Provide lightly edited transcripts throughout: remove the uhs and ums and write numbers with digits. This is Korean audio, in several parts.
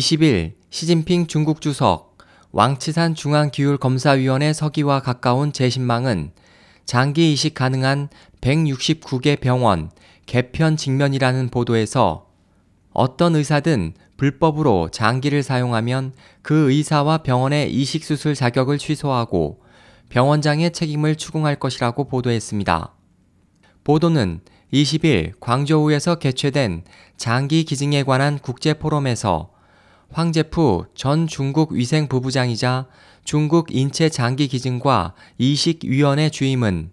20일 시진핑 중국 주석, 왕치산 중앙기율검사위원회 서기와 가까운 제신망은 장기 이식 가능한 169개 병원 개편 직면이라는 보도에서 어떤 의사든 불법으로 장기를 사용하면 그 의사와 병원의 이식수술 자격을 취소하고 병원장의 책임을 추궁할 것이라고 보도했습니다. 보도는 20일 광저우에서 개최된 장기 기증에 관한 국제포럼에서 황제프 전 중국 위생부부장이자 중국 인체 장기 기증과 이식위원회 주임은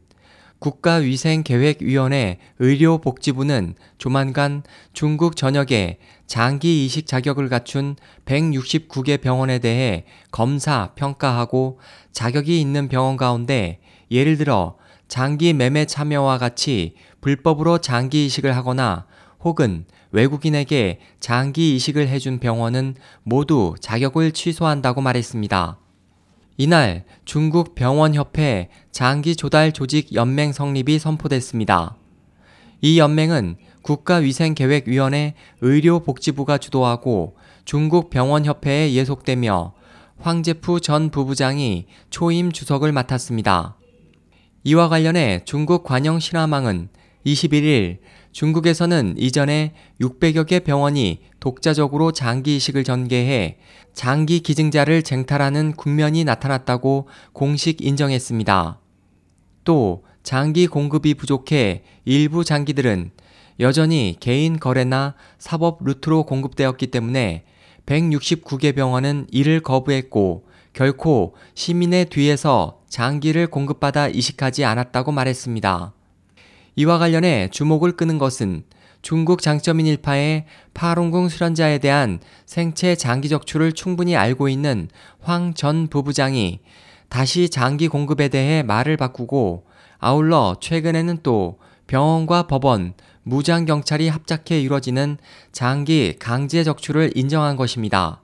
국가위생계획위원회 의료복지부는 조만간 중국 전역에 장기 이식 자격을 갖춘 169개 병원에 대해 검사, 평가하고 자격이 있는 병원 가운데 예를 들어 장기 매매 참여와 같이 불법으로 장기 이식을 하거나 혹은 외국인에게 장기 이식을 해준 병원은 모두 자격을 취소한다고 말했습니다. 이날 중국 병원협회 장기조달조직연맹 성립이 선포됐습니다. 이 연맹은 국가위생계획위원회 의료복지부가 주도하고 중국 병원협회에 예속되며 황제프 전 부부장이 초임 주석을 맡았습니다. 이와 관련해 중국 관영신화망은 21일 중국에서는 이전에 600여 개 병원이 독자적으로 장기 이식을 전개해 장기 기증자를 쟁탈하는 국면이 나타났다고 공식 인정했습니다. 또 장기 공급이 부족해 일부 장기들은 여전히 개인 거래나 사법 루트로 공급되었기 때문에 169개 병원은 이를 거부했고 결코 시민의 뒤에서 장기를 공급받아 이식하지 않았다고 말했습니다. 이와 관련해 주목을 끄는 것은 중국 장쩌민 일파의 파룬궁 수련자에 대한 생체 장기 적출을 충분히 알고 있는 황 전 부부장이 다시 장기 공급에 대해 말을 바꾸고 아울러 최근에는 또 병원과 법원, 무장경찰이 합작해 이뤄지는 장기 강제 적출을 인정한 것입니다.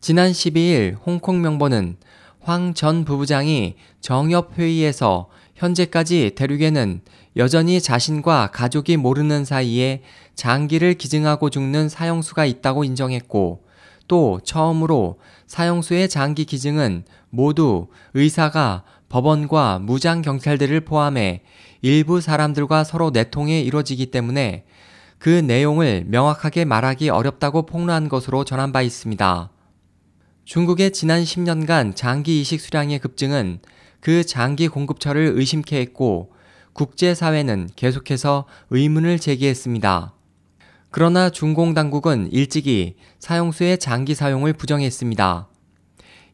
지난 12일 홍콩 명보는 황 전 부부장이 정협회의에서 현재까지 대륙에는 여전히 자신과 가족이 모르는 사이에 장기를 기증하고 죽는 사형수가 있다고 인정했고 또 처음으로 사형수의 장기 기증은 모두 의사가 법원과 무장경찰들을 포함해 일부 사람들과 서로 내통해 이루어지기 때문에 그 내용을 명확하게 말하기 어렵다고 폭로한 것으로 전한 바 있습니다. 중국의 지난 10년간 장기 이식 수량의 급증은 그 장기 공급처를 의심케 했고 국제사회는 계속해서 의문을 제기했습니다. 그러나 중공당국은 일찍이 사형수의 장기 사용을 부정했습니다.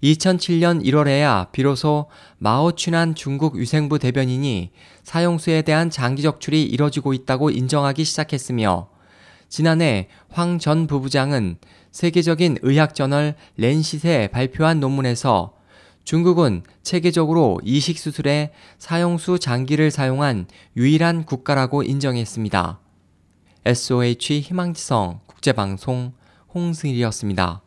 2007년 1월에야 비로소 마오춘안 중국 위생부 대변인이 사형수에 대한 장기 적출이 이뤄지고 있다고 인정하기 시작했으며 지난해 황 전 부부장은 세계적인 의학저널 렌싯에 발표한 논문에서 중국은 체계적으로 이식수술에 사형수 장기를 사용한 유일한 국가라고 인정했습니다. SOH 희망지성 국제방송 홍승일이었습니다.